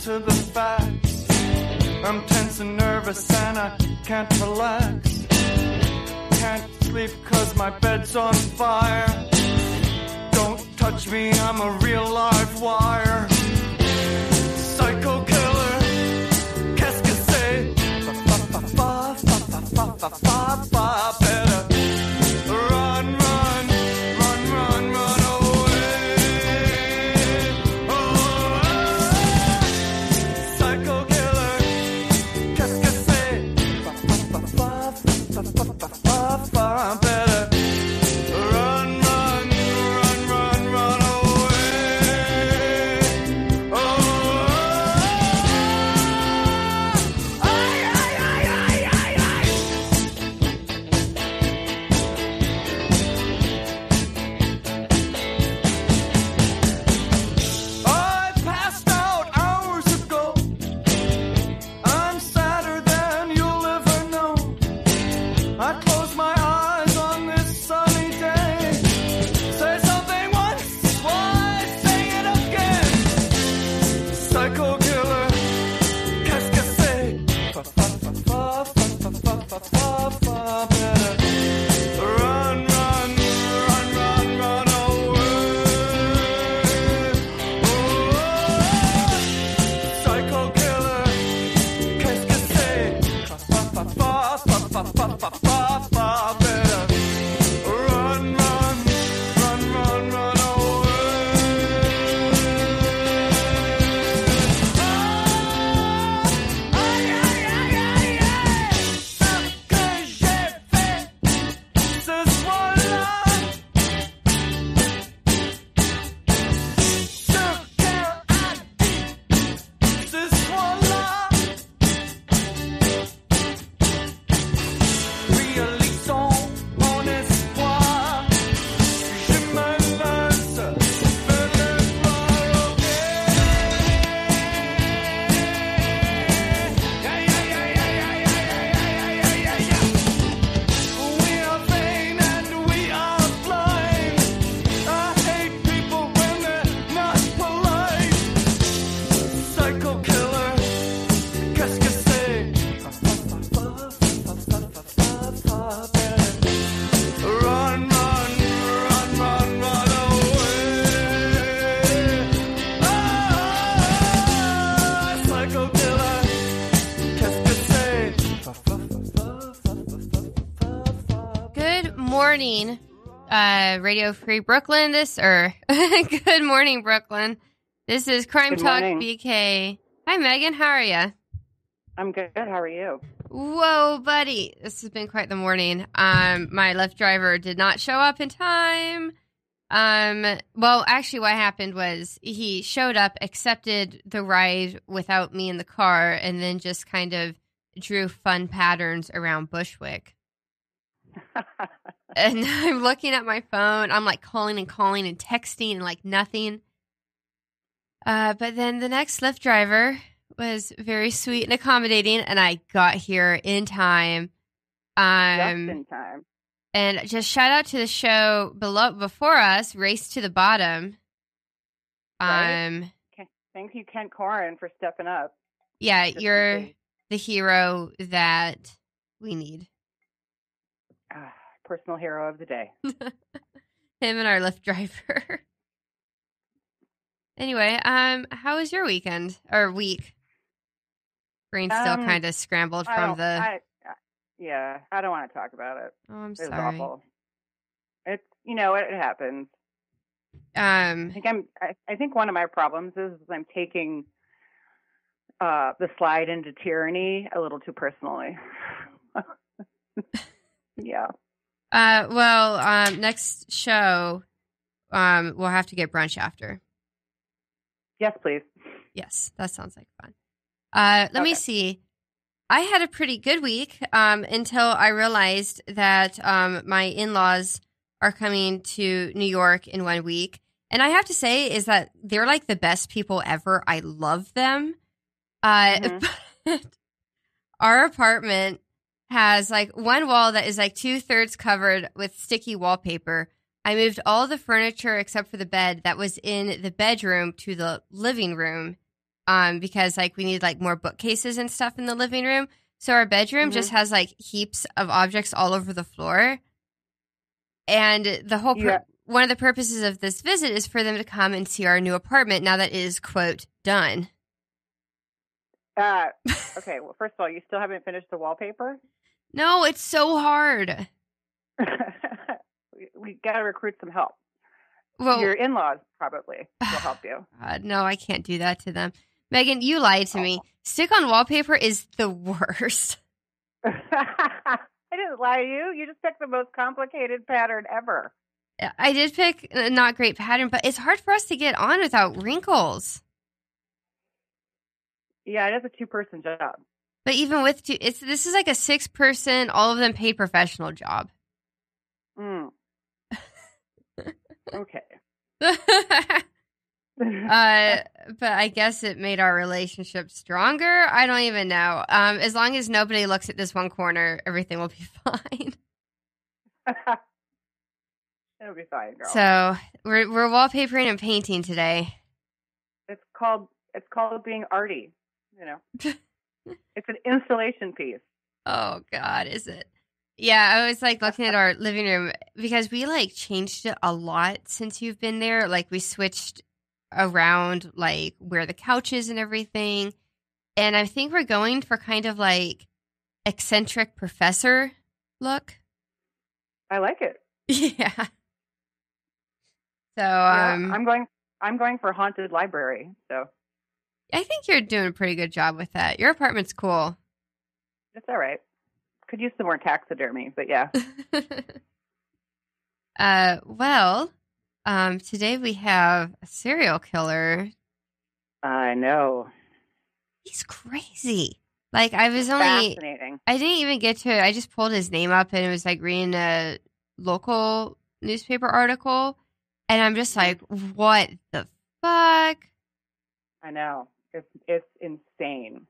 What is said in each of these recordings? To the facts, I'm tense and nervous and I can't relax. Can't sleep cause my bed's on fire. Don't touch me, I'm a real live wire. Psycho killer, qu'est-ce que c'est? Fa-fa-fa-fa-fa-fa-fa-fa-fa. Radio Free Brooklyn, good morning, Brooklyn. This is Crime good Talk morning. BK. Hi, Megan. How are you? I'm good. How are you? Whoa, buddy. This has been quite the morning. My Lyft driver did not show up in time. Well, actually, what happened was he showed up, accepted the ride without me in the car, and then just kind of drew fun patterns around Bushwick. And I'm looking at my phone. I'm like calling and texting and like nothing. But then the next Lyft driver was very sweet and accommodating, and I got here in time. Just in time. And just shout out to the show before us, Race to the Bottom. Right. Thank you, Kent Corrin, for stepping up. Yeah, you're the hero that we need. Personal hero of the day. Him and our Lyft driver. Anyway, how was your weekend or week? screen's still kind of scrambled from the... Yeah, I don't want to talk about it. Oh, I'm sorry. It was awful. It's, you know, it happens. I think one of my problems is I'm taking the slide into tyranny a little too personally. Yeah. Next show, we'll have to get brunch after. Yes, please. Yes, that sounds like fun. Let me see. I had a pretty good week until I realized that my in-laws are coming to New York in 1 week. And I have to say is that they're like the best people ever. I love them. But our apartment has like one wall that is like 2/3 covered with sticky wallpaper. I moved all the furniture except for the bed that was in the bedroom to the living room. Because like we need like more bookcases and stuff in the living room. So our bedroom just has like heaps of objects all over the floor. And the whole one of the purposes of this visit is for them to come and see our new apartment now that it is, quote, done. Okay, well, first of all, you still haven't finished the wallpaper? No, it's so hard. We got to recruit some help. Well, your in-laws probably will help you. No, I can't do that to them. Megan, you lied to me. Stick-on wallpaper is the worst. I didn't lie to you. You just picked the most complicated pattern ever. I did pick a not great pattern, but it's hard for us to get on without wrinkles. Yeah, it is a two-person job. But even with two, this is like a six-person, all of them paid professional job. Okay. But I guess it made our relationship stronger. I don't even know. As long as nobody looks at this one corner, everything will be fine. It'll be fine, girl. So we're wallpapering and painting today. It's called being arty, you know. It's an installation piece. Oh God, is it? Yeah, I was like looking at our living room because we like changed it a lot since you've been there. Like we switched around like where the couch is and everything. And I think we're going for kind of like eccentric professor look. I like it. Yeah. So I'm going for haunted library. So I think you're doing a pretty good job with that. Your apartment's cool. It's all right. Could use some more taxidermy, but yeah. Today we have a serial killer. I know. He's crazy. Like I was fascinating. I didn't even get to it. I just pulled his name up and it was like reading a local newspaper article. And I'm just like, what the fuck? I know. It's insane.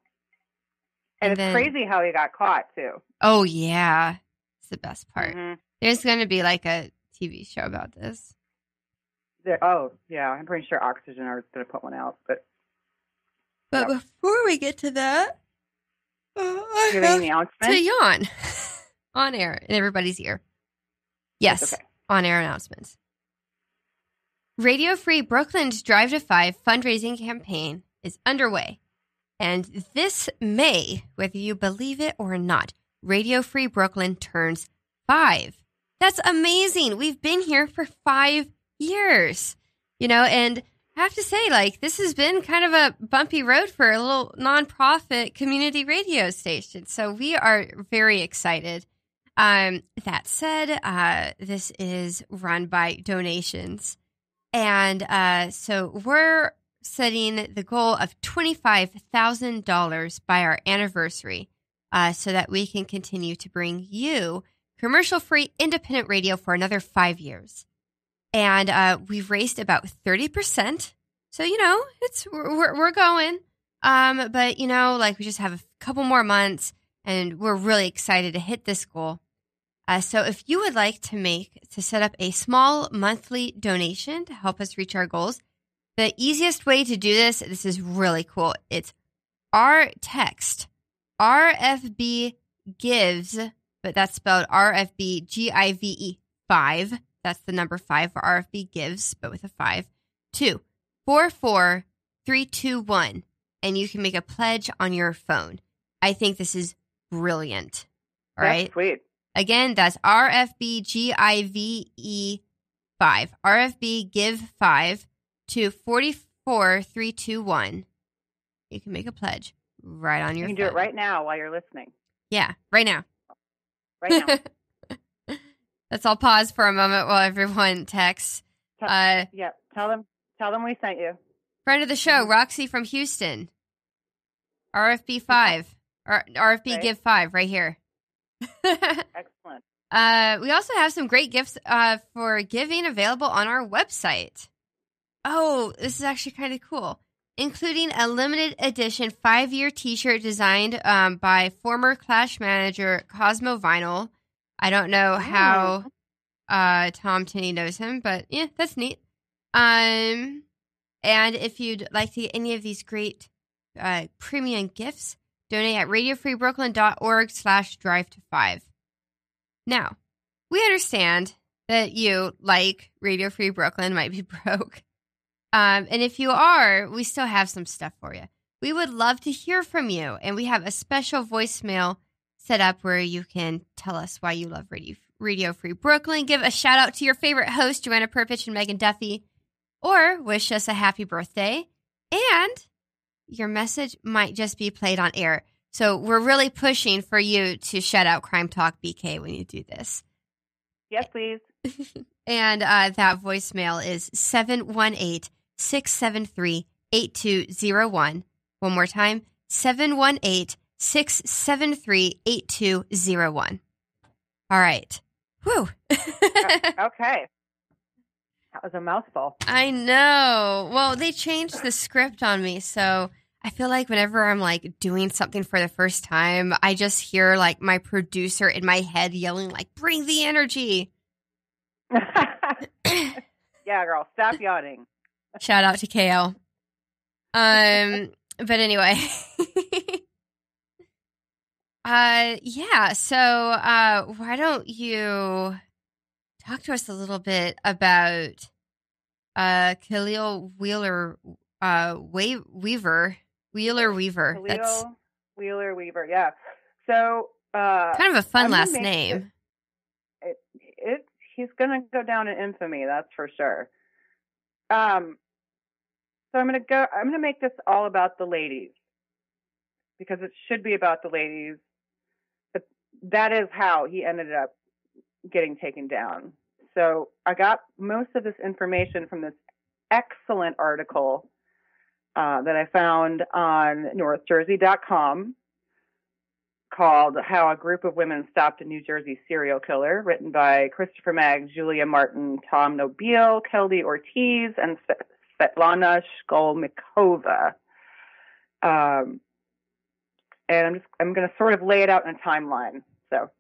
And it's crazy how he got caught, too. Oh, yeah. It's the best part. Mm-hmm. There's going to be, like, a TV show about this. I'm pretty sure Oxygen is going to put one out. But before we get to that, I have to yawn on air in everybody's ear. Yes, okay. On-air announcements. Radio Free Brooklyn's Drive to 5 fundraising campaign is underway. And this May, whether you believe it or not, Radio Free Brooklyn turns 5. That's amazing. We've been here for 5 years, you know, and I have to say, like, this has been kind of a bumpy road for a little nonprofit community radio station. So we are very excited. That said, this is run by donations. And so we're setting the goal of $25,000 by our anniversary so that we can continue to bring you commercial-free independent radio for another 5 years. And we've raised about 30%. So, you know, we're going. But, you know, like we just have a couple more months and we're really excited to hit this goal. So if you would like to set up a small monthly donation to help us reach our goals, the easiest way to do this, this is really cool. It's text RFB gives, but that's spelled RFB GIVE 5. That's the number 5 for RFB gives, but with a 5 to 44321. And you can make a pledge on your phone. I think this is brilliant. All right. Sweet. Again, that's RFBGIVE5. RFB Give 5 to 44321. You can make a pledge right on your phone. You can do it right now while you're listening. Yeah, right now. Right now. Let's all pause for a moment while everyone texts. Tell them we sent you. Friend of the show, Roxy from Houston. RFB5. RFB right. Give 5 right here. Excellent. We also have some great gifts for giving available on our website. Oh, this is actually kind of cool, including a limited edition 5-year T-shirt designed by former Clash manager Cosmo Vinyl. I don't know how Tom Tinney knows him, but yeah, that's neat. And if you'd like to get any of these great premium gifts, donate at radiofreebrooklyn.org/drive-to-5. Now, we understand that you, like Radio Free Brooklyn, might be broke. And if you are, we still have some stuff for you. We would love to hear from you. And we have a special voicemail set up where you can tell us why you love Radio Free Brooklyn. Give a shout out to your favorite hosts, Joanna Purpich and Megan Duffy, or wish us a happy birthday. And your message might just be played on air. So we're really pushing for you to shout out Crime Talk BK when you do this. Yes, please. And that voicemail is 718-673-8201. One more time, 718-673-8201. All right. Whew. Okay. That was a mouthful. I know. Well, they changed the script on me, so I feel like whenever I'm like doing something for the first time, I just hear like my producer in my head yelling like, "Bring the energy." Yeah, girl, stop yawning. Shout out to KL. But anyway. Yeah, so why don't you talk to us a little bit about Khalil Wheeler Weaver. Wheeler Weaver, yeah. So kind of a fun last name. He's gonna go down in infamy, that's for sure. So I'm gonna make this all about the ladies, because it should be about the ladies. But that is how he ended up getting taken down. So I got most of this information from this excellent article that I found on NorthJersey.com called How a Group of Women Stopped a New Jersey Serial Killer, written by Christopher Magg, Julia Martin, Tom Nobile, Keldy Ortiz, and Svetlana Shkolmikova. And I'm going to sort of lay it out in a timeline. So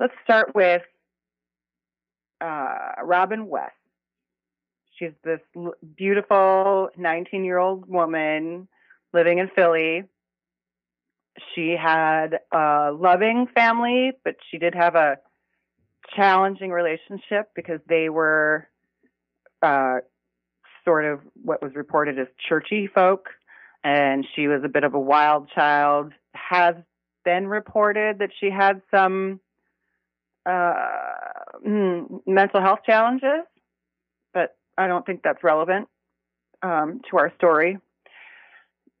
let's start with Robin West. She's this beautiful 19-year-old woman living in Philly. She had a loving family, but she did have a challenging relationship because they were sort of what was reported as churchy folk. And she was a bit of a wild child. Has been reported that she had some mental health challenges, but I don't think that's relevant to our story.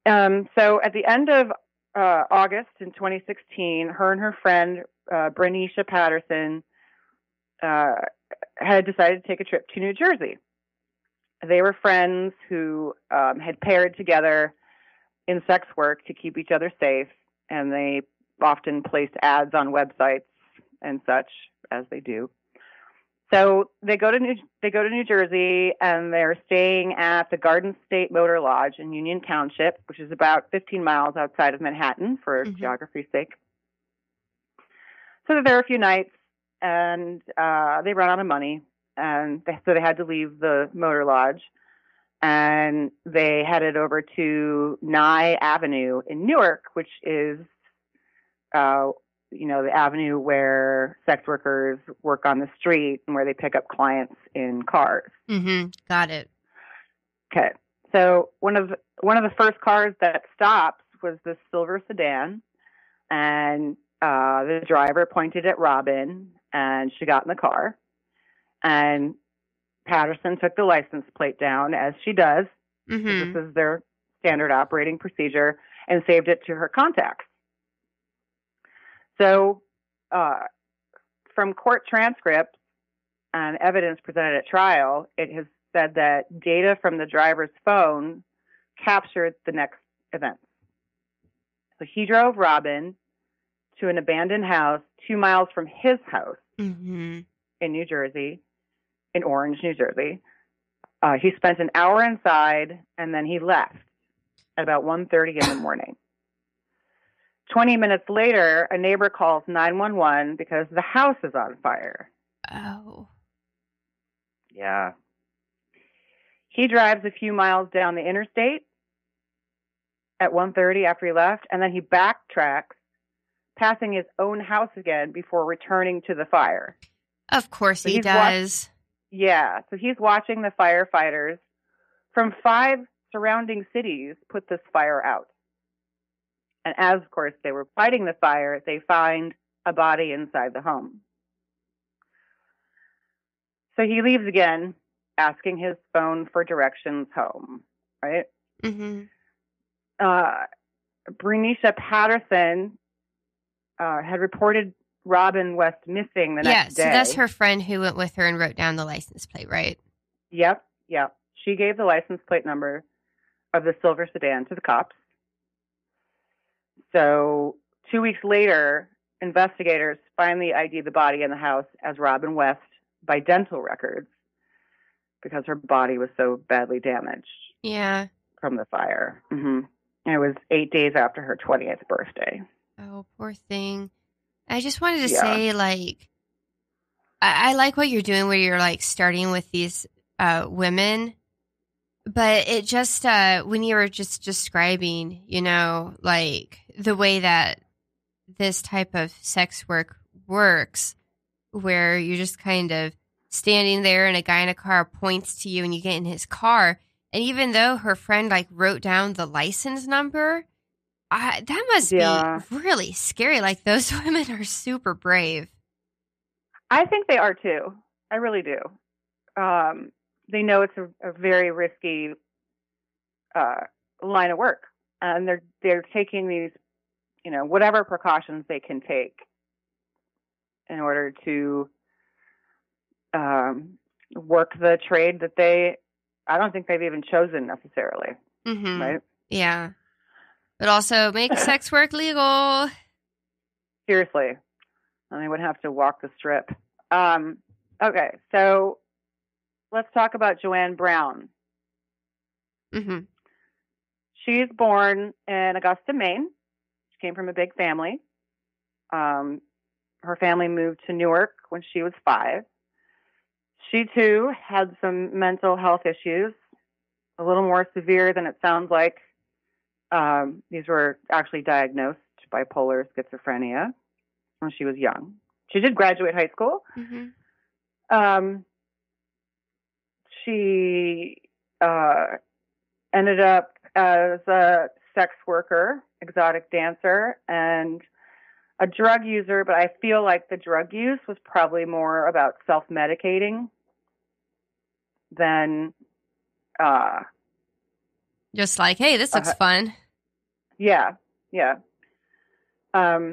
So at the end of August in 2016, her and her friend Brenisha Patterson had decided to take a trip to New Jersey. They were friends who had paired together in sex work to keep each other safe, and they often placed ads on websites and such, as they do. So they go to New Jersey, and they're staying at the Garden State Motor Lodge in Union Township, which is about 15 miles outside of Manhattan for geography's sake. So they're there a few nights, and they run out of money, and so they had to leave the motor lodge, and they headed over to Nye Avenue in Newark, which is, the avenue where sex workers work on the street and where they pick up clients in cars. Mm-hmm. Got it. Okay. So one of the first cars that stops was this silver sedan, and the driver pointed at Robin, and she got in the car, and Patterson took the license plate down, as she does. Mm-hmm. This is their standard operating procedure, and saved it to her contacts. So from court transcripts and evidence presented at trial, it has said that data from the driver's phone captured the next event. So he drove Robin to an abandoned house 2 miles from his house mm-hmm. in New Jersey, in Orange, New Jersey. He spent an hour inside, and then he left at about 1:30 in the morning. 20 minutes later, a neighbor calls 911 because the house is on fire. Oh. Yeah. He drives a few miles down the interstate at 1:30 after he left, and then he backtracks, passing his own house again before returning to the fire. Of course so he does. So he's watching the firefighters from 5 surrounding cities put this fire out. And as, of course, they were fighting the fire, they find a body inside the home. So he leaves again, asking his phone for directions home, right? Mm-hmm. Brenisha Patterson had reported Robin West missing the next day. Yeah, so that's her friend who went with her and wrote down the license plate, right? Yep. She gave the license plate number of the silver sedan to the cops. So 2 weeks later, investigators finally ID'd the body in the house as Robin West by dental records because her body was so badly damaged from the fire. Mm-hmm. And it was 8 days after her 20th birthday. Oh, poor thing. I just wanted to say, like, I like what you're doing where you're, like, starting with these women. But it just, when you were just describing, you know, like the way that this type of sex work works, where you're just kind of standing there and a guy in a car points to you and you get in his car. And even though her friend like wrote down the license number, that must be really scary. Like those women are super brave. I think they are too. I really do. They know it's a very risky line of work, and they're taking these, you know, whatever precautions they can take in order to work the trade that they. I don't think they've even chosen necessarily, mm-hmm. right? Yeah, but also make sex work legal. Seriously, and they would have to walk the strip. Okay, so. Let's talk about Joanne Brown. Mm-hmm. She's born in Augusta, Maine. She came from a big family. Her family moved to Newark when she was 5. She, too, had some mental health issues, a little more severe than it sounds like. These were actually diagnosed bipolar schizophrenia when she was young. She did graduate high school. Mm-hmm. She ended up as a sex worker, exotic dancer, and a drug user, but I feel like the drug use was probably more about self-medicating than... just like, hey, this looks fun. Yeah. And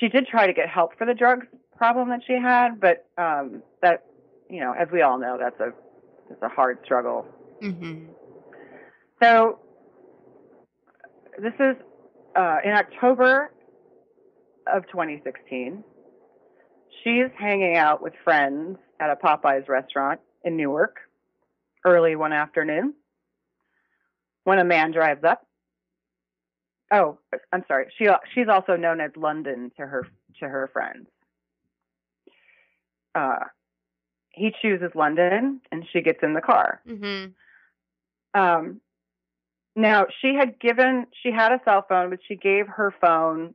she did try to get help for the drug problem that she had, but that... You know, as we all know, that's a hard struggle. Mm-hmm. So this is in October of 2016. She's hanging out with friends at a Popeyes restaurant in Newark early one afternoon when a man drives up. Oh, I'm sorry. She's also known as London to her friends. He chooses London, and she gets in the car. Mm-hmm. Now, she had a cell phone, but she gave her phone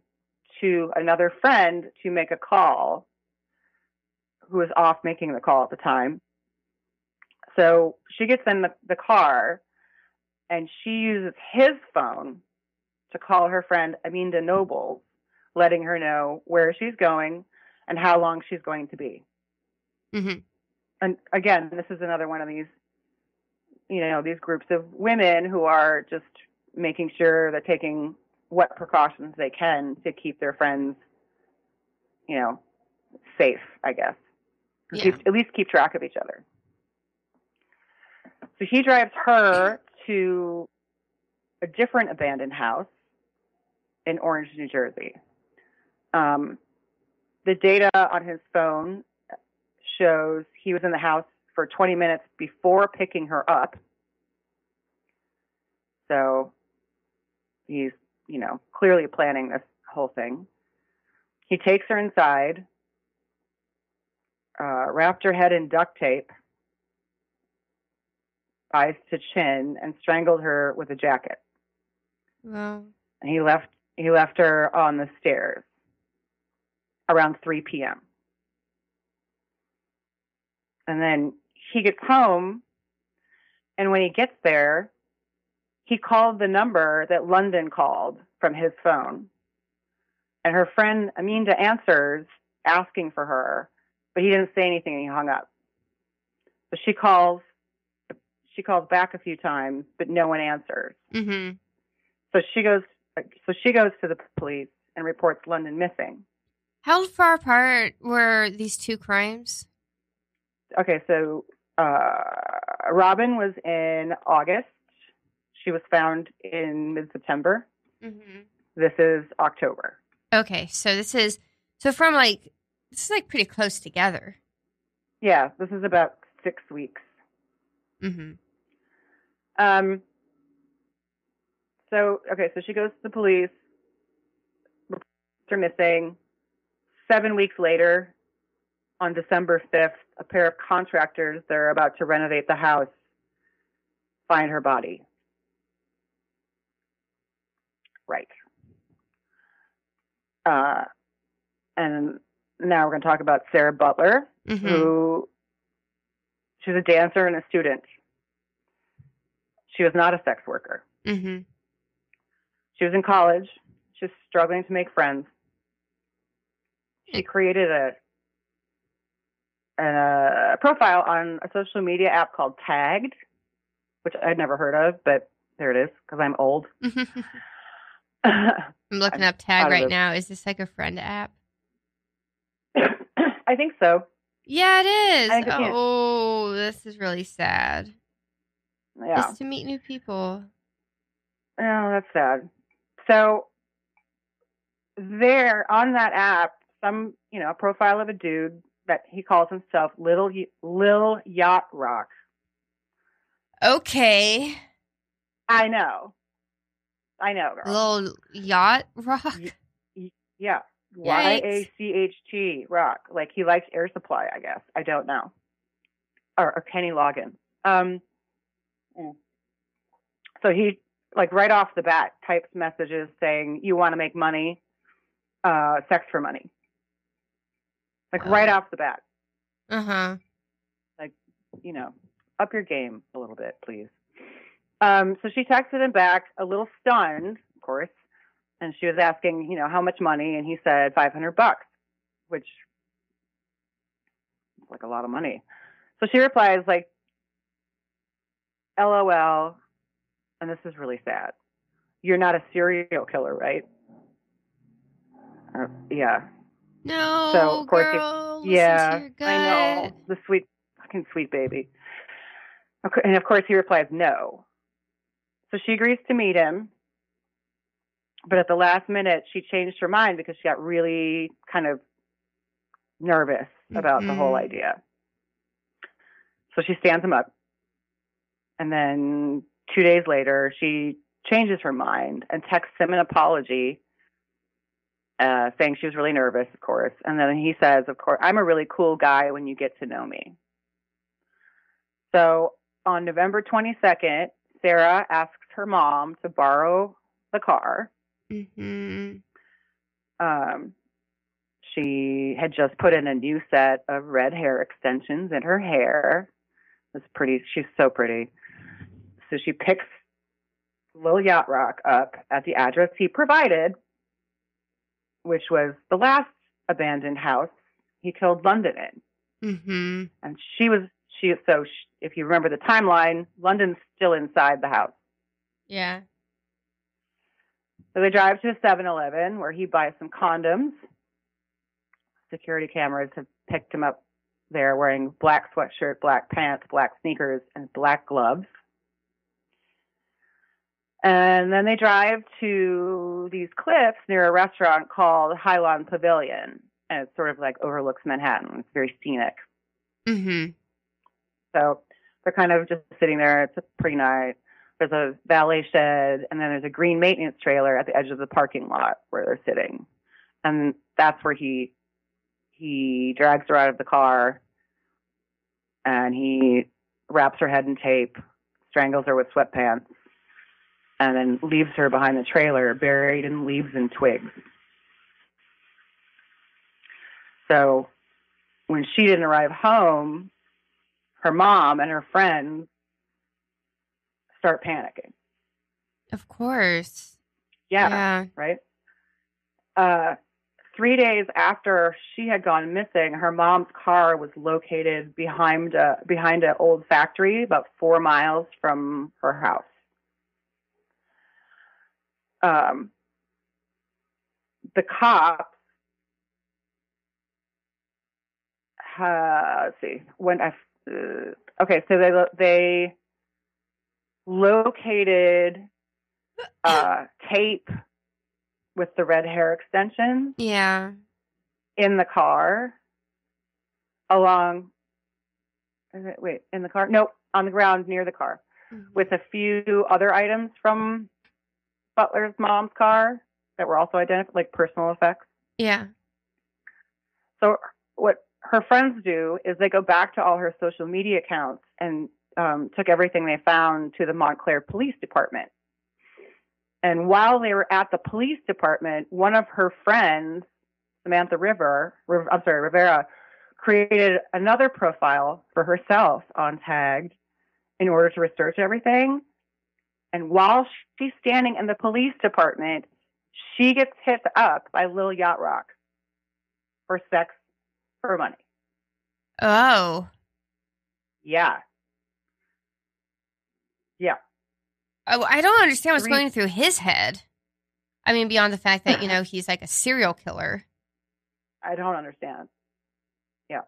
to another friend to make a call, who was off making the call at the time. So she gets in the car, and she uses his phone to call her friend Amina Nobles, letting her know where she's going and how long she's going to be. Mm-hmm. And again, this is another one of these, you know, these groups of women who are just making sure they're taking what precautions they can to keep their friends, you know, safe, I guess. Yeah. At least keep track of each other. So he drives her to a different abandoned house in Orange, New Jersey. The data on his phone shows he was in the house for 20 minutes before picking her up. So he's, you know, clearly planning this whole thing. He takes her inside, wrapped her head in duct tape, eyes to chin, and strangled her with a jacket. Wow. And he left her on the stairs around 3 p.m. And then he gets home, and when he gets there, he called the number that London called from his phone. And her friend Amina answers, asking for her, but he didn't say anything, and he hung up. But she calls back a few times, but no one answers. Mm-hmm. So she goes to the police and reports London missing. How far apart were these two crimes? Okay, so Robin was in August. She was found in mid-September. Mm-hmm. This is October. Okay, so this is pretty close together. Yeah, this is about 6 weeks. Mm-hmm. So she goes to the police. Reports are missing. 7 weeks later, on December 5th, a pair of contractors that are about to renovate the house find her body. Right. And now we're going to talk about Sarah Butler, mm-hmm. who she's a dancer and a student. She was not a sex worker. Mm-hmm. She was in college. She was struggling to make friends. She created a profile on a social media app called Tagged, which I'd never heard of, but there it is because I'm old. I'm looking up Tagged right now. Is this like a friend app? I think so. Yeah, it is. Oh, this is really sad. Yeah. Just to meet new people. Oh, that's sad. So there on that app, some, you know, a profile of a dude that he calls himself Lil Yacht Rock. Okay. I know, girl. Lil Yacht Rock? Yeah. Yikes. YACHT Rock. Like, he likes Air Supply, I guess. I don't know. Or Kenny Loggins. So he, like, right off the bat, types messages saying, you want to make money, sex for money. Like, right off the bat. Uh-huh. Like, you know, up your game a little bit, please. So she texted him back, a little stunned, of course, and she was asking, you know, how much money, and he said $500, which is like a lot of money. So she replies, like, LOL, and this is really sad. You're not a serial killer, right? Yeah. No, so, of course, girl. Yeah, I know. The fucking sweet baby. Okay, and of course, he replies, no. So she agrees to meet him. But at the last minute, she changed her mind because she got really kind of nervous about mm-hmm. the whole idea. So she stands him up. And then 2 days later, she changes her mind and texts him an apology, saying she was really nervous, of course. And then he says, of course, I'm a really cool guy when you get to know me. So on November 22nd, Sarah asks her mom to borrow the car. Mm-hmm. She had just put in a new set of red hair extensions in her hair. It's pretty. She's so pretty. So she picks Lil Yacht Rock up at the address he provided, which was the last abandoned house he killed London in. Mm-hmm. And if you remember the timeline, London's still inside the house. Yeah. So they drive to a 7-Eleven where he buys some condoms. Security cameras have picked him up there wearing black sweatshirt, black pants, black sneakers, and black gloves. And then they drive to these cliffs near a restaurant called High Lawn Pavilion. And it sort of like overlooks Manhattan. It's very scenic. Mm-hmm. So they're kind of just sitting there. It's a pretty night. There's a valet shed, and then there's a green maintenance trailer at the edge of the parking lot where they're sitting. And that's where he drags her out of the car, and he wraps her head in tape, strangles her with sweatpants, and then leaves her behind the trailer, buried in leaves and twigs. So when she didn't arrive home, her mom and her friends start panicking. Of course. Yeah. Right? 3 days after she had gone missing, her mom's car was located behind an old factory about 4 miles from her house. The cops, they located tape with the red hair extension. Yeah. In the car. On the ground near the car. Mm-hmm. With a few other items from Butler's mom's car that were also identified, like personal effects. Yeah. So what her friends do is they go back to all her social media accounts and took everything they found to the Montclair Police Department. And while they were at the police department, one of her friends, Samantha Rivera, created another profile for herself on Tagged in order to research everything. And while she's standing in the police department, she gets hit up by Lil Yacht Rock for sex for money. Oh. Yeah. Yeah. Oh, I don't understand what's going through his head. I mean, beyond the fact that, he's like a serial killer. I don't understand. Yeah.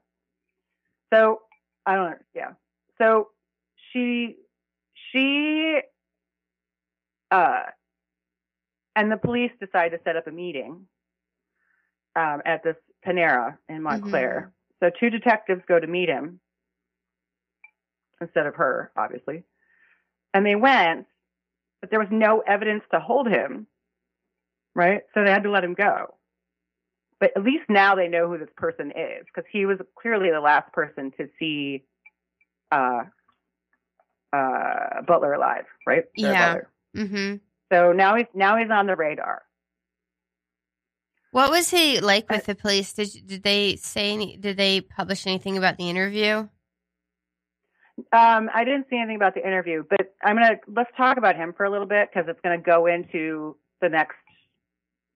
So she and the police decide to set up a meeting at this Panera in Montclair. Mm-hmm. So 2 detectives go to meet him instead of her, obviously. And they went, but there was no evidence to hold him, right? So they had to let him go. But at least now they know who this person is, because he was clearly the last person to see Butler alive, right? Yeah. Mm-hmm. So now he's on the radar. What was he like with the police? Did they publish anything about the interview? I didn't see anything about the interview, but let's talk about him for a little bit, because it's going to go into the next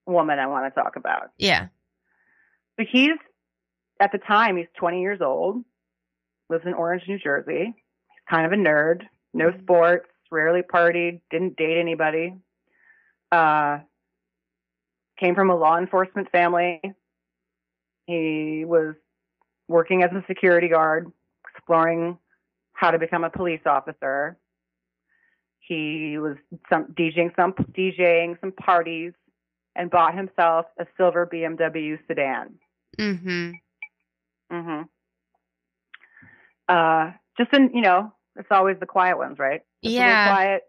woman I want to talk about. Yeah. But at the time, he's 20 years old, lives in Orange, New Jersey. He's kind of a nerd, no sports, rarely partied, didn't date anybody. Came from a law enforcement family. He was working as a security guard, exploring how to become a police officer. He was DJing some parties and bought himself a silver BMW sedan. Mm-hmm. Mm-hmm. It's always the quiet ones, right? Just a quiet,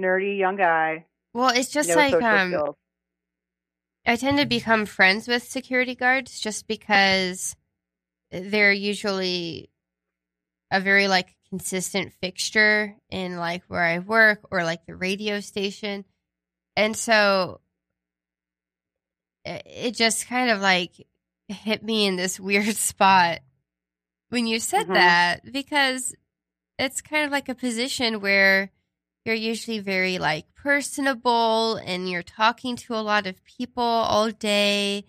nerdy young guy. Well, it's just I tend to become friends with security guards just because they're usually a very consistent fixture in where I work or the radio station. And so it just kind of hit me in this weird spot when you said mm-hmm. that, because it's kind of like a position where You're usually very like personable and you're talking to a lot of people all day.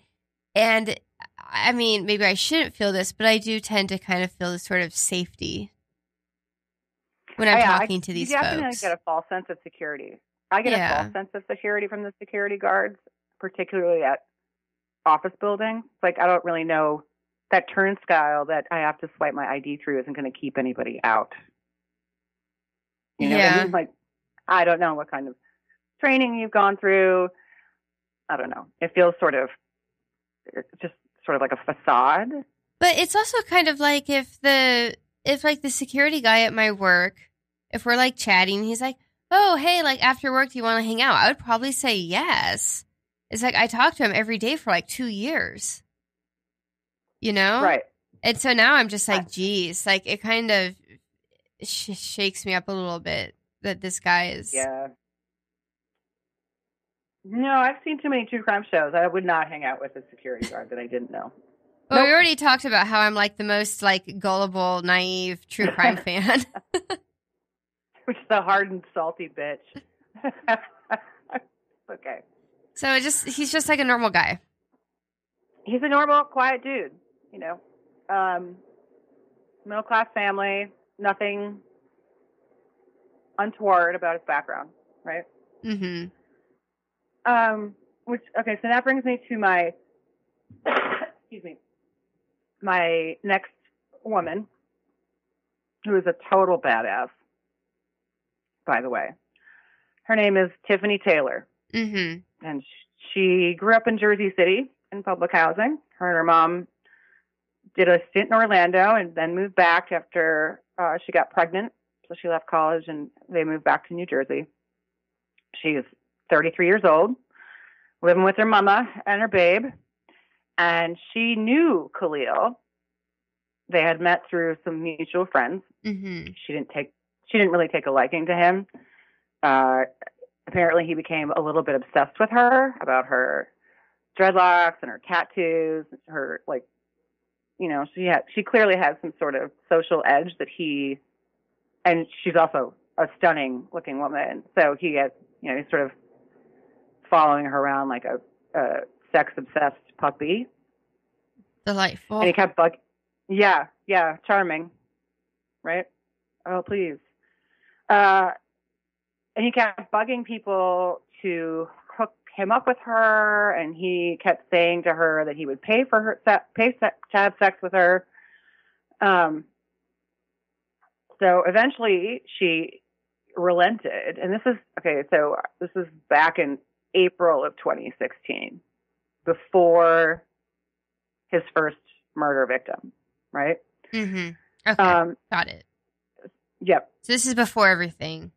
And I mean, maybe I shouldn't feel this, but I do tend to kind of feel this sort of safety when I'm talking to these folks. I definitely get a false sense of security. I get a false sense of security from the security guards, particularly at office buildings. Like, I don't really know that turnstile that I have to swipe my ID through isn't going to keep anybody out. You know, yeah. Like, I don't know what kind of training you've gone through. I don't know. It feels sort of just sort of like a facade. But it's also kind of like if the security guy at my work, if we're like chatting, he's like, oh, hey, like after work, do you want to hang out? I would probably say yes. It's like I talk to him every day for like 2 years, you know? Right. And so now I'm just like, geez, like it kind of shakes me up a little bit that this guy is. Yeah. No, I've seen too many true crime shows. I would not hang out with a security guard that I didn't know. Well, we already talked about how I'm like the most like gullible, naive true crime fan. Which is the hardened, salty bitch. Okay. So he's just like a normal guy. He's a normal, quiet dude, you know. Middle class family, nothing untoward about his background, right? Mm-hmm. So that brings me to my, excuse me, my next woman, who is a total badass, by the way. Her name is Tiffany Taylor. Mm-hmm. And she grew up in Jersey City in public housing. Her and her mom did a stint in Orlando and then moved back after she got pregnant. So she left college and they moved back to New Jersey. She's 33 years old, living with her mama and her babe. And she knew Khalil. They had met through some mutual friends. Mm-hmm. She didn't really take a liking to him. Apparently he became a little bit obsessed with her about her dreadlocks and her tattoos, her like, you know, she clearly has some sort of social edge that and she's also a stunning looking woman. So he has, you know, he's sort of following her around like a sex-obsessed puppy. Delightful. And he kept yeah, charming, right? Oh, please. And he kept bugging people to hook him up with her, and he kept saying to her that he would pay to have sex with her. So eventually she relented, and this is back in April of 2016, before his first murder victim, right? Mm-hmm. Okay, got it. Yep. So this is before everything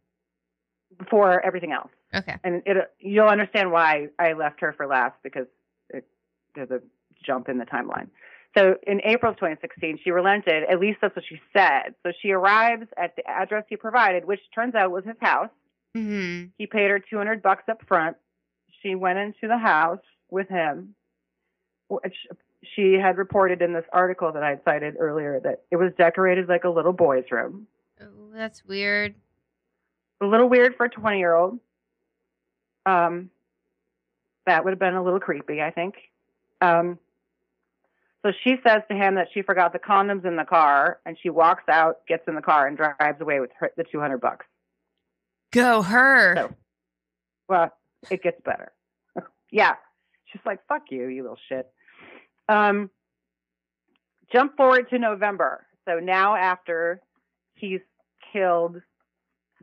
else. Okay. And you'll understand why I left her for last, because there's a jump in the timeline. So in April of 2016, she relented. At least that's what she said. So she arrives at the address he provided, which turns out was his house. Mm-hmm. He paid her $200 up front. She went into the house with him, which she had reported in this article that I cited earlier that it was decorated like a little boy's room. Oh, that's weird. A little weird for a 20-year-old. That would have been a little creepy, I think. So she says to him that she forgot the condoms in the car, and she walks out, gets in the car, and drives away with the $200. Go her. So, well, it gets better. Yeah. She's like, fuck you, you little shit. Jump forward to November. So now after he's killed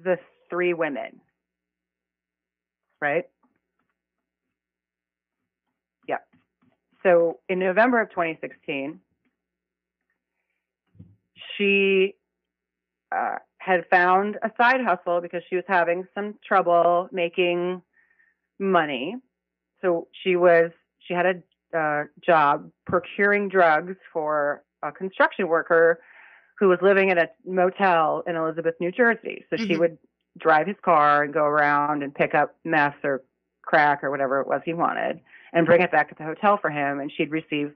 the three women, right? Yeah. So in November of 2016, she had found a side hustle because she was having some trouble making money. So she had a job procuring drugs for a construction worker who was living at a motel in Elizabeth, New Jersey. So mm-hmm. She would drive his car and go around and pick up meth or crack or whatever it was he wanted and bring it back to the hotel for him, and she'd receive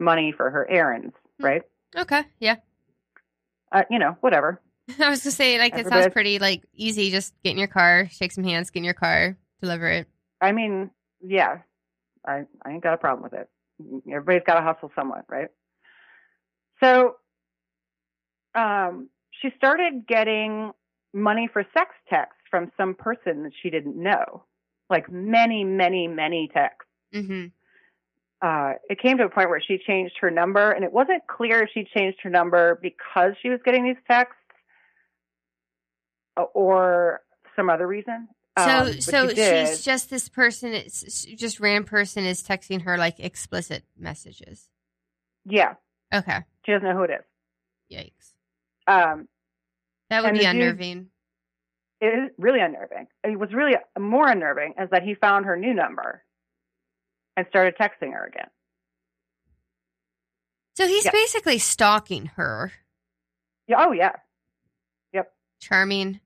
money for her errands, right? Okay, yeah. You know, whatever. I was gonna say, like, that sounds pretty like easy. Just get in your car, shake some hands, get in your car, deliver it. I mean, yeah, I ain't got a problem with it. Everybody's got to hustle somewhat, right? So, she started getting money for sex texts from some person that she didn't know, like many, many, many texts. Mm-hmm. It came to a point where she changed her number, and it wasn't clear if she changed her number because she was getting these texts or some other reason. So she's just this person, it's just random person is texting her like explicit messages. Yeah. Okay. She doesn't know who it is. Yikes. That would be unnerving. It is really unnerving. It was really more unnerving is that he found her new number and started texting her again. So he's basically stalking her. Yeah. Oh, yeah. Yep. Charming.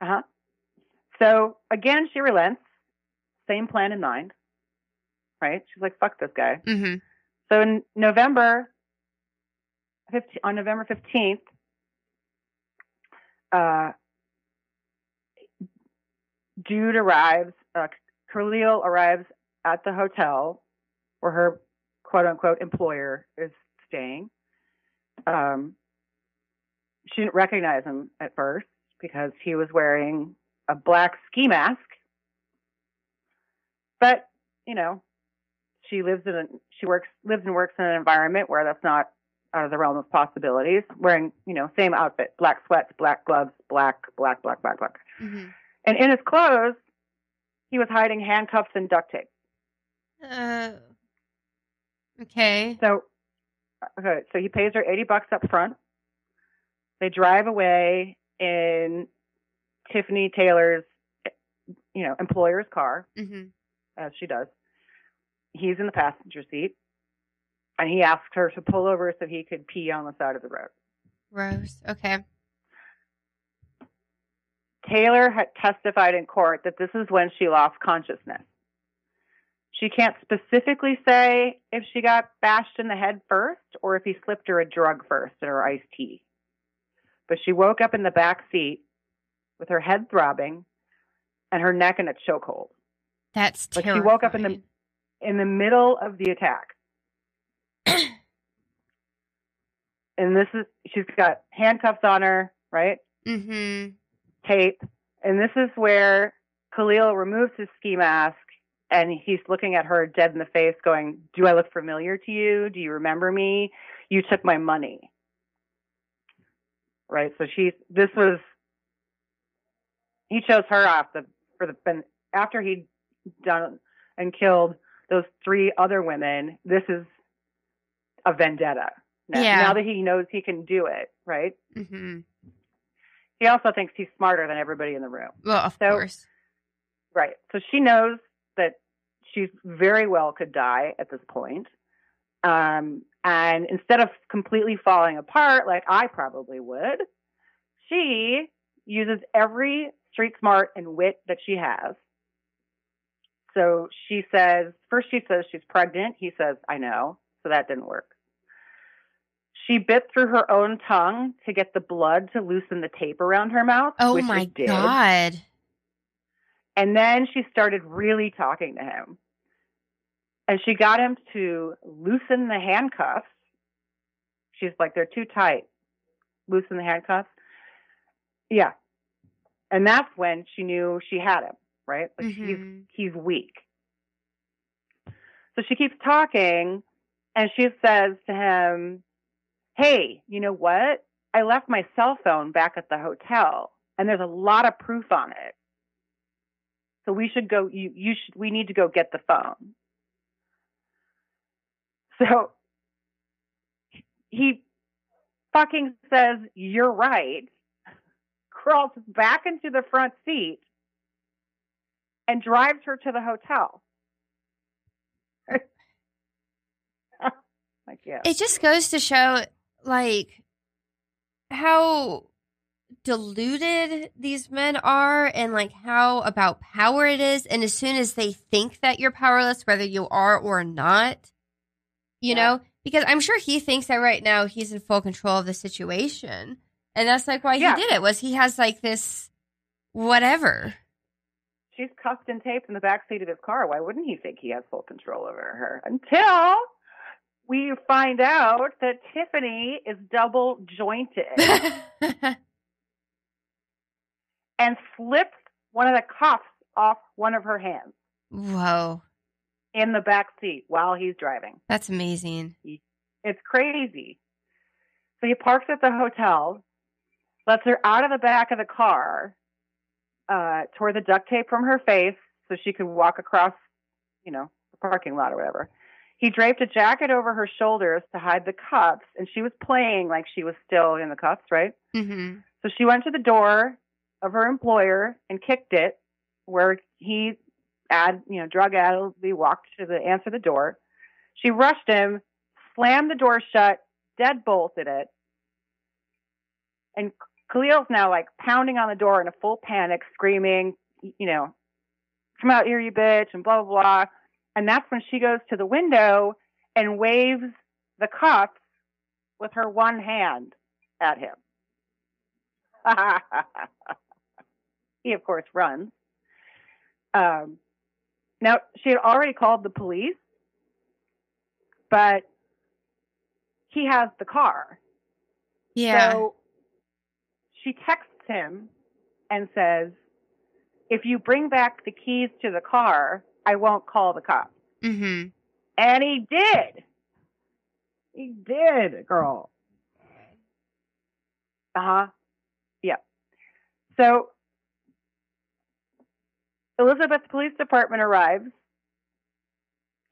Uh-huh. So, again, she relents. Same plan in mind. Right? She's like, fuck this guy. Mm-hmm. So, in November 15th, Jude arrives, Khalil arrives at the hotel where her quote-unquote employer is staying. She didn't recognize him at first because he was wearing a black ski mask. But, you know, she lives and works in an environment where that's not out of the realm of possibilities, wearing, you know, same outfit, black sweats, black gloves, black. Mm-hmm. And in his clothes, he was hiding handcuffs and duct tape. Okay. So he pays her $80 up front. They drive away in Tiffany Taylor's, you know, employer's car, mm-hmm. as she does. He's in the passenger seat, and he asked her to pull over so he could pee on the side of the road. Gross. Okay. Taylor had testified in court that this is when she lost consciousness. She can't specifically say if she got bashed in the head first or if he slipped her a drug first or iced tea. But she woke up in the back seat with her head throbbing and her neck in a chokehold. That's terrifying. But she woke up in the middle of the attack. And she's got handcuffs on her, right? Mm-hmm. Tape. And this is where Khalil removes his ski mask and he's looking at her dead in the face going, do I look familiar to you? Do you remember me? You took my money. Right? So he chose her off after he'd done and killed those three other women. This is a vendetta. Now that he knows he can do it, right? Mm-hmm. He also thinks he's smarter than everybody in the room. Well, of course. Right. So she knows that she very well could die at this point. And instead of completely falling apart, like I probably would, she uses every street smart and wit that she has. So she says she's pregnant. He says, I know. So that didn't work. She bit through her own tongue to get the blood to loosen the tape around her mouth. Oh my God. And then she started really talking to him. And she got him to loosen the handcuffs. She's like, they're too tight. Loosen the handcuffs. Yeah. And that's when she knew she had him, right? Like mm-hmm. He's weak. So she keeps talking and she says to him, hey, you know what? I left my cell phone back at the hotel and there's a lot of proof on it. So we should go, we need to go get the phone. So he fucking says, you're right. Crawls back into the front seat and drives her to the hotel. Like, yeah. It just goes to show, like, how deluded these men are and, like, how about power it is. And as soon as they think that you're powerless, whether you are or not, you know, because I'm sure he thinks that right now he's in full control of the situation. And that's like why he did it, was he has like this whatever. She's cuffed and taped in the backseat of his car. Why wouldn't he think he has full control over her? Until we find out that Tiffany is double jointed and slipped one of the cuffs off one of her hands. Whoa. In the back seat while he's driving. That's amazing. It's crazy. So he parks at the hotel, lets her out of the back of the car, tore the duct tape from her face so she could walk across, you know, the parking lot or whatever. He draped a jacket over her shoulders to hide the cuffs, and she was playing like she was still in the cuffs, right? Mm-hmm. So she went to the door of her employer and kicked it, where he, drug addlely walked to answer the door. She rushed him, slammed the door shut, deadbolted it, and Khalil's now like pounding on the door in a full panic, screaming, you know, "Come out here, you bitch," and blah, blah, blah. And that's when she goes to the window and waves the cuffs with her one hand at him. He, of course, runs. Now, she had already called the police, but he has the car. Yeah. So she texts him and says, "If you bring back the keys to the car, I won't call the cops." Mm-hmm. And he did. He did, girl. Uh-huh. Yeah. So Elizabeth's Police Department arrives.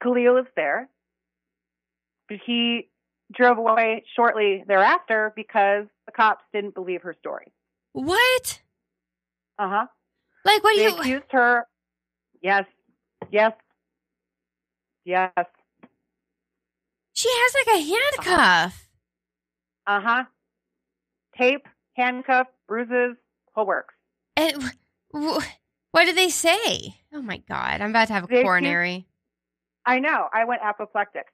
Khalil is there, but he drove away shortly thereafter because the cops didn't believe her story. What? Uh-huh. Like, what do you... They accused her. Yes. Yes. Yes. She has, like, a handcuff. Uh-huh. Tape, handcuff, bruises, whole works. And... what did they say? Oh, my God. I'm about to have a coronary. I know. I went apoplectic.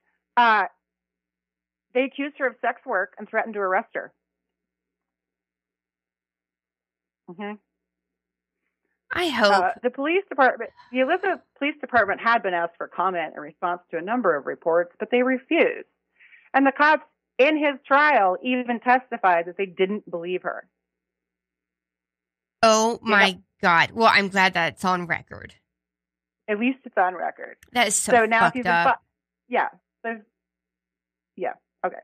They accused her of sex work and threatened to arrest her. Mm-hmm. I hope. The Elizabeth Police Department had been asked for comment in response to a number of reports, but they refused. And the cops in his trial even testified that they didn't believe her. Oh, my God. Well, I'm glad that's on record. At least it's on record. That is so now fucked up. Yeah. Yeah. Okay.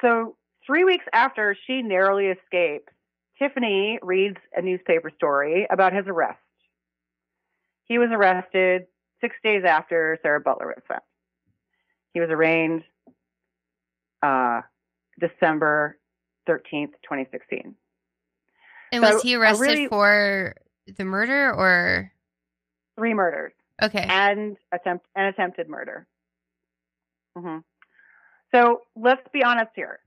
So 3 weeks after she narrowly escaped, Tiffany reads a newspaper story about his arrest. He was arrested 6 days after Sarah Butler was found. He was arraigned December 13th, 2016. And was he arrested for the murder or 3 murders? Okay. And attempted murder. Mm-hmm. So let's be honest here.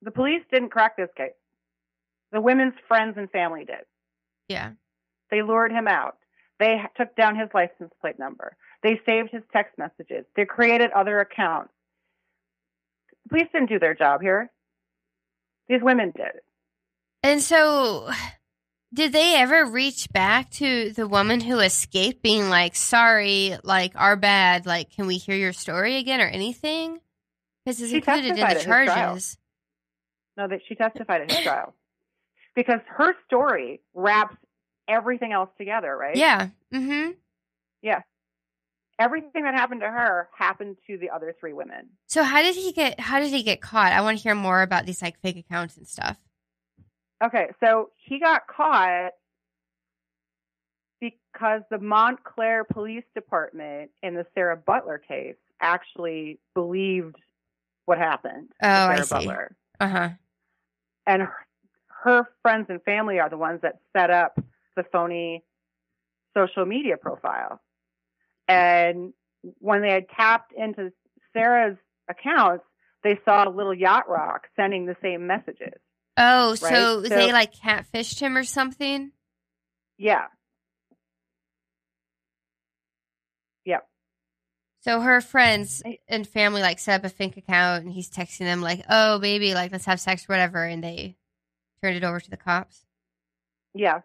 The police didn't crack this case. The women's friends and family did. Yeah. They lured him out. They took down his license plate number. They saved his text messages. They created other accounts. The police didn't do their job here. These women did. And so did they ever reach back to the woman who escaped being like, "Sorry, like, our bad, like, can we hear your story again," or anything? Because it's included in the charges. No, that she testified at his trial. Because her story wraps everything else together, right? Yeah. Mm-hmm. Yeah. Everything that happened to her happened to the other 3 women. So how did he get caught? I want to hear more about these like fake accounts and stuff. Okay, so he got caught because the Montclair Police Department in the Sarah Butler case actually believed what happened. Oh, I see. Butler. Uh-huh. And her friends and family are the ones that set up the phony social media profile. And when they had tapped into Sarah's accounts, they saw Lil Yacht Rock sending the same messages. Oh, right? So they like catfished him or something? Yeah. Yep. So her friends and family like set up a fake account, and he's texting them like, "Oh, baby, like let's have sex, whatever," and they turned it over to the cops. Yeah.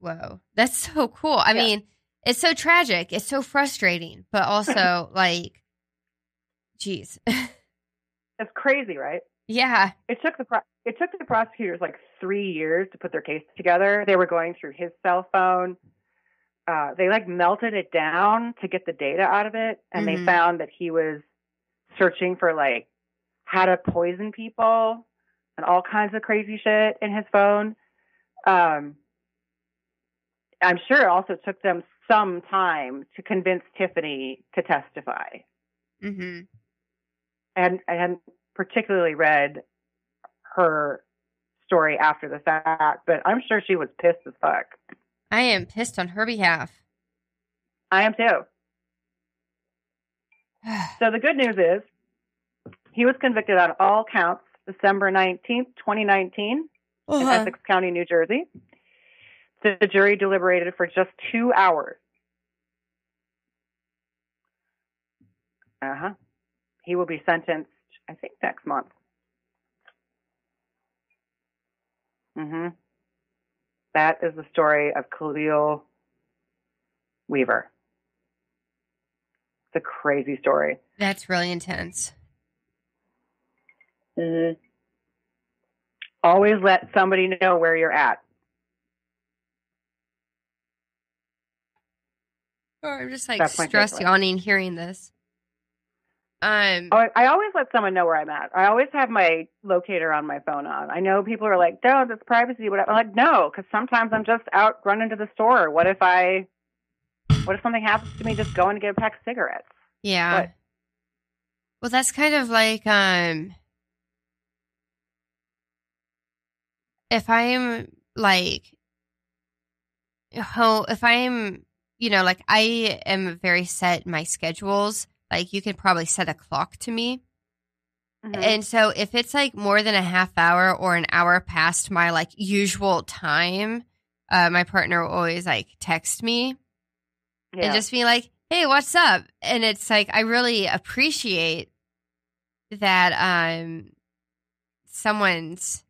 Whoa, that's so cool. I mean, it's so tragic. It's so frustrating, but also like, geez, that's crazy, right? Yeah. It took the prosecutors like 3 years to put their case together. They were going through his cell phone. They like melted it down to get the data out of it. And they found that he was searching for like how to poison people and all kinds of crazy shit in his phone. I'm sure it also took them some time to convince Tiffany to testify. Mm-hmm. And I hadn't particularly read her story after the fact, but I'm sure she was pissed as fuck. I am pissed on her behalf. I am too. So the good news is he was convicted on all counts December 19th, 2019 in Essex County, New Jersey. The jury deliberated for just 2 hours. He will be sentenced, I think, next month. That is the story of Khalil Weaver. It's a crazy story. That's really intense. Always let somebody know where you're at. Oh, I'm just like stress yawning hearing this. I always let someone know where I'm at. I always have my locator on my phone on. I know people are like, no, that's privacy. Whatever. I'm like, no, because sometimes I'm just out running to the store. What if something happens to me just going to get a pack of cigarettes? Yeah. What? Well, that's kind of like if I'm like, I am very set in my schedules. Like, you could probably set a clock to me. And so if it's, like, more than a half hour or an hour past my, like, usual time, my partner will always, like, text me and just be like, hey, what's up? And it's, like, I really appreciate that someone's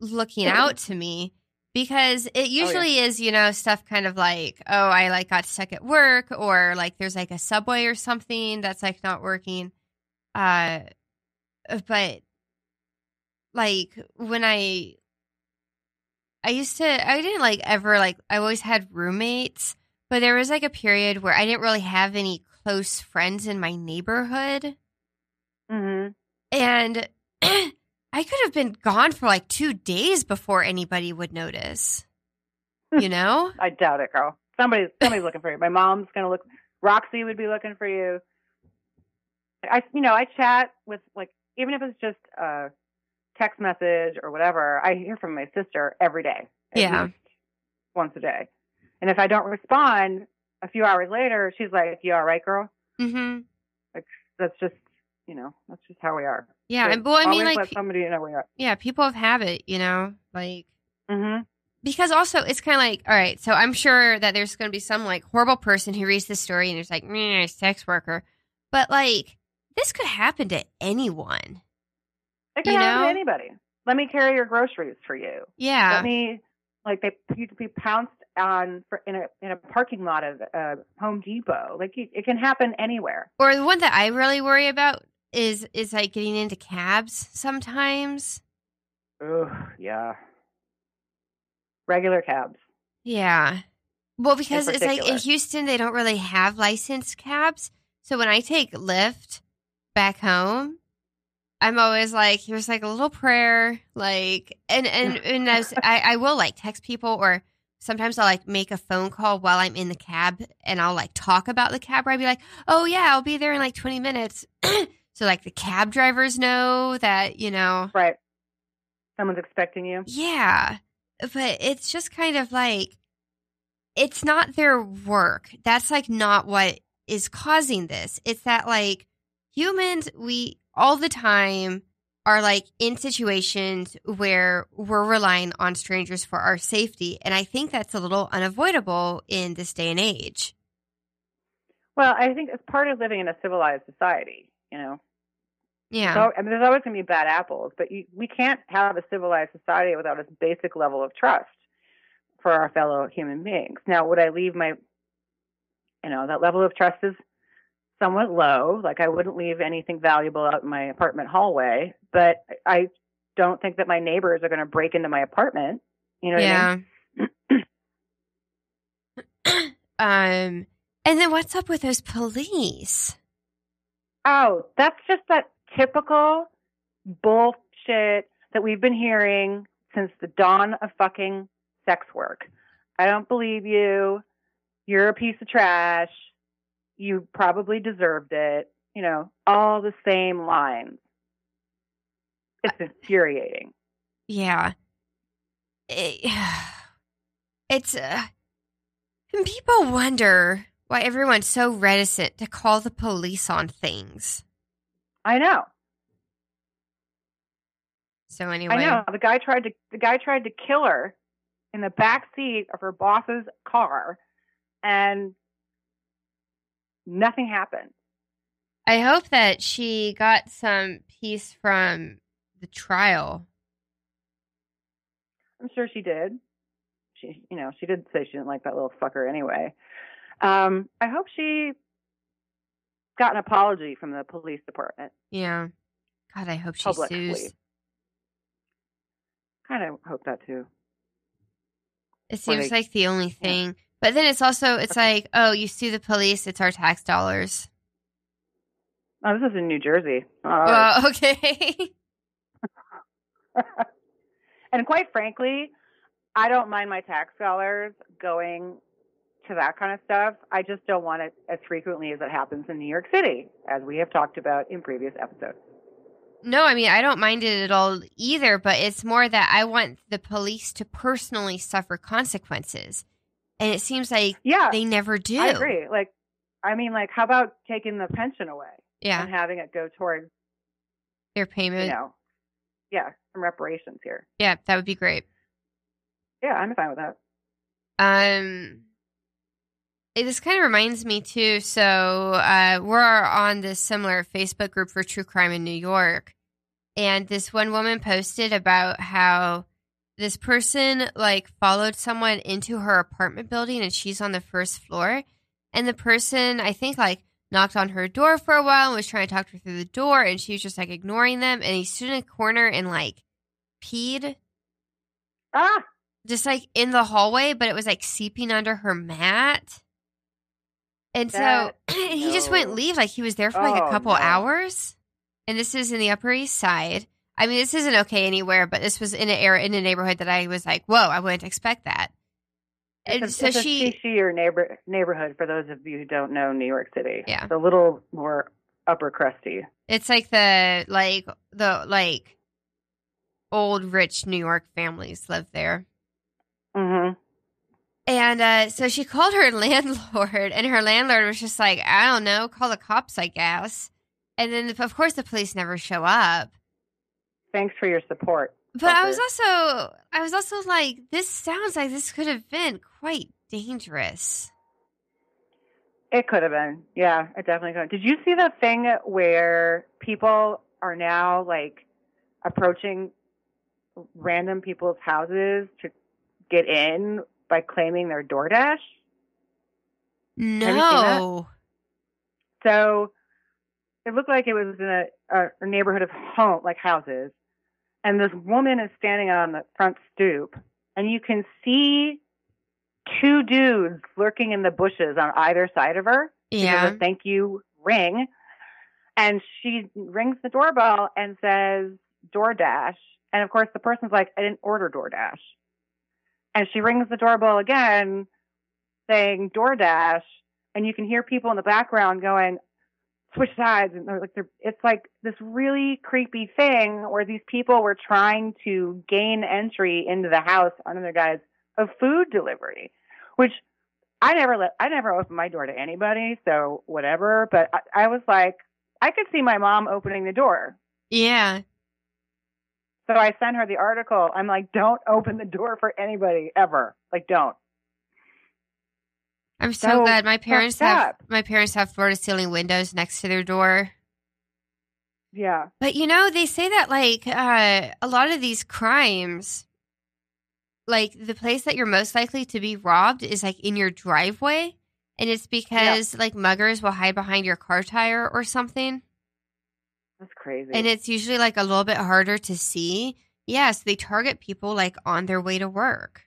looking out to me. Because it usually is, you know, stuff kind of like, oh, I like got stuck at work, or like there's like a subway or something that's like not working. But like when I always had roommates, but there was like a period where I didn't really have any close friends in my neighborhood. And I could have been gone for like 2 days before anybody would notice, you know? I doubt it, girl. Somebody's looking for you. My mom's going to look. Roxy would be looking for you. I chat with, like, even if it's just a text message or whatever, I hear from my sister every day. At least once a day. And if I don't respond a few hours later, she's like, you all right, girl? Like, that's just, you know, that's just how we are. Yeah, and well, I mean, like, somebody know where you're at. Yeah, people have it, you know, like, because also it's kind of like, all right, so I'm sure that there's going to be some like horrible person who reads this story and is like, sex worker, but like this could happen to anyone. It could happen to anybody. Let me carry your groceries for you. Yeah. Let me, like, you could be pounced on in a parking lot of Home Depot. Like, it can happen anywhere. Or the one that I really worry about is like getting into cabs sometimes. Ugh, yeah. Regular cabs. Yeah. Well, because it's like in Houston, they don't really have licensed cabs. So when I take Lyft back home, I'm always like, here's like a little prayer. Like, and I will like text people, or sometimes I'll like make a phone call while I'm in the cab, and I'll like talk about the cab, where I'll be like, oh yeah, I'll be there in like 20 minutes. So, like, the cab drivers know that, you know. Right. Someone's expecting you. Yeah. But it's just kind of like, it's not their work. That's, like, not what is causing this. It's that, like, humans, we all the time are, like, in situations where we're relying on strangers for our safety. And I think that's a little unavoidable in this day and age. Well, I think it's part of living in a civilized society, you know. Yeah. So, I mean, there's always going to be bad apples, but we can't have a civilized society without a basic level of trust for our fellow human beings. Now, would I leave my, you know, that level of trust is somewhat low. Like, I wouldn't leave anything valuable out in my apartment hallway, but I don't think that my neighbors are going to break into my apartment. You know what I mean? And then what's up with those police? Oh, that's just that typical bullshit that we've been hearing since the dawn of fucking sex work. I don't believe you. You're a piece of trash. You probably deserved it. You know, all the same lines. It's infuriating. Yeah. It's people wonder why everyone's so reticent to call the police on things. I know. So anyway, I know the guy tried to kill her in the back seat of her boss's car, and nothing happened. I hope that she got some peace from the trial. I'm sure she did. She did say she didn't like that little fucker anyway. I hope she got an apology from the police department. Yeah. God, I hope she sues. Kind of hope that too. It seems like the only thing. Yeah. But then it's like, oh, you sue the police, it's our tax dollars. Oh, this is in New Jersey. Oh, okay. And quite frankly, I don't mind my tax dollars going to that kind of stuff. I just don't want it as frequently as it happens in New York City, as we have talked about in previous episodes. No, I mean, I don't mind it at all either, but it's more that I want the police to personally suffer consequences. And it seems like they never do. I agree. Like, I mean, like, how about taking the pension away? Yeah. And having it go towards their payment? You know, some reparations here. Yeah, that would be great. Yeah, I'm fine with that. This kind of reminds me, too. So we're on this similar Facebook group for true crime in New York. And this one woman posted about how this person, like, followed someone into her apartment building, and she's on the first floor. And the person, I think, like, knocked on her door for a while and was trying to talk her through the door, and she was just, like, ignoring them. And he stood in a corner and, like, peed. Ah! Just, like, in the hallway, but it was, like, seeping under her mat. And he just wouldn't leave. Like, he was there for, like, a couple hours. And this is in the Upper East Side. I mean, this isn't okay anywhere, but this was in a neighborhood that I was like, whoa, I wouldn't expect that. And neighborhood, for those of you who don't know New York City. Yeah. It's a little more upper crusty. It's like the old rich New York families live there. Mm-hmm. And so she called her landlord, and her landlord was just like, I don't know, call the cops, I guess. And then, of course, the police never show up. Thanks for your support. But I was also like, this sounds like this could have been quite dangerous. It could have been. Yeah, it definitely could have. Did you see the thing where people are now, like, approaching random people's houses to get in by claiming their DoorDash? No. So it looked like it was in a neighborhood of houses. And this woman is standing on the front stoop, and you can see two dudes lurking in the bushes on either side of her. Yeah. She gives a thank you ring. And she rings the doorbell and says, DoorDash. And of course, the person's like, I didn't order DoorDash. And she rings the doorbell again saying, DoorDash. And you can hear people in the background going, switch sides, and it's like this really creepy thing where these people were trying to gain entry into the house on another guy's of food delivery, which I never open my door to anybody, so whatever. But I was like, I could see my mom opening the door. Yeah. So I sent her the article. I'm like, don't open the door for anybody ever. Like, don't. I'm so glad my parents have floor-to-ceiling windows next to their door. Yeah. But, you know, they say that, like, a lot of these crimes, like, the place that you're most likely to be robbed is, like, in your driveway. And it's because, like, muggers will hide behind your car tire or something. That's crazy. And it's usually, like, a little bit harder to see. Yeah, so they target people, like, on their way to work.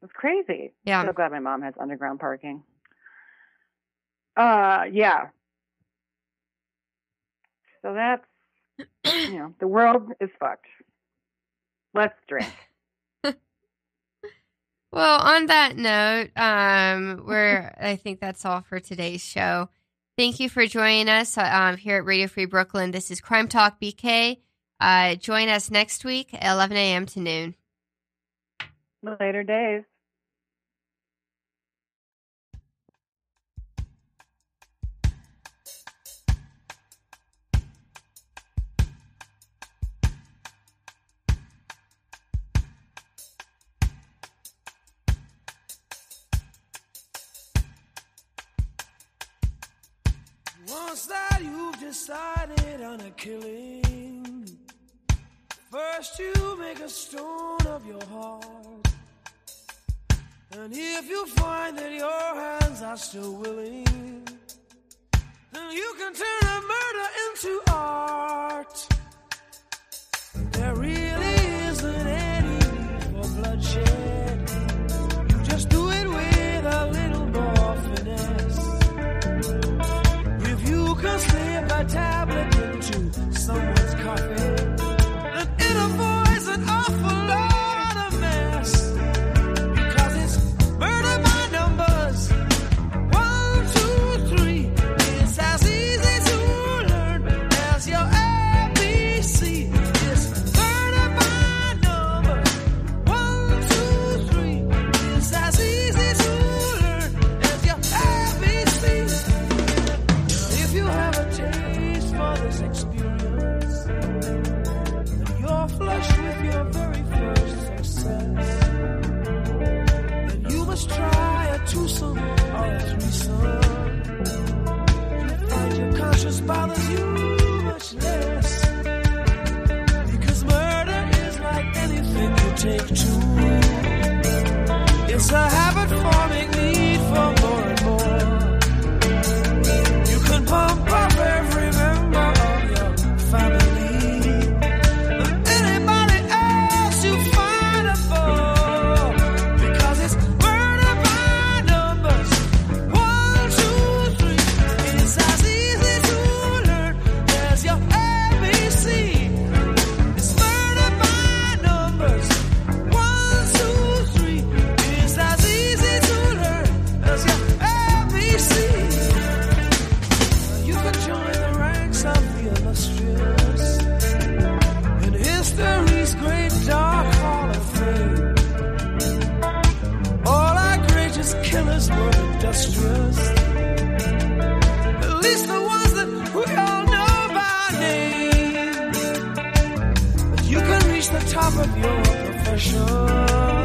That's crazy. Yeah. I'm so glad my mom has underground parking. Yeah. So that's, you know, the world is fucked. Let's drink. Well, on that note, I think that's all for today's show. Thank you for joining us here at Radio Free Brooklyn. This is Crime Talk BK. Join us next week at 11 a.m. to noon. Later days. Once that you've decided on a killing, first you make a stone of your heart. And if you find that your hands are still willing, then you can turn a murder into art. There really isn't any for bloodshed. You just do it with a little more finesse. If you can slip a tablet into someone's coffin, then it avoids an awful lot of mess. Bothers you much less, because murder is like anything you take to. It's a habit forming need for more and more. You can pump up every member of your family, and anybody else you find a bore, because it's murder by numbers. 1, 2, 3, it's as easy. At least the ones that we all know by name. But you can reach the top of your profession.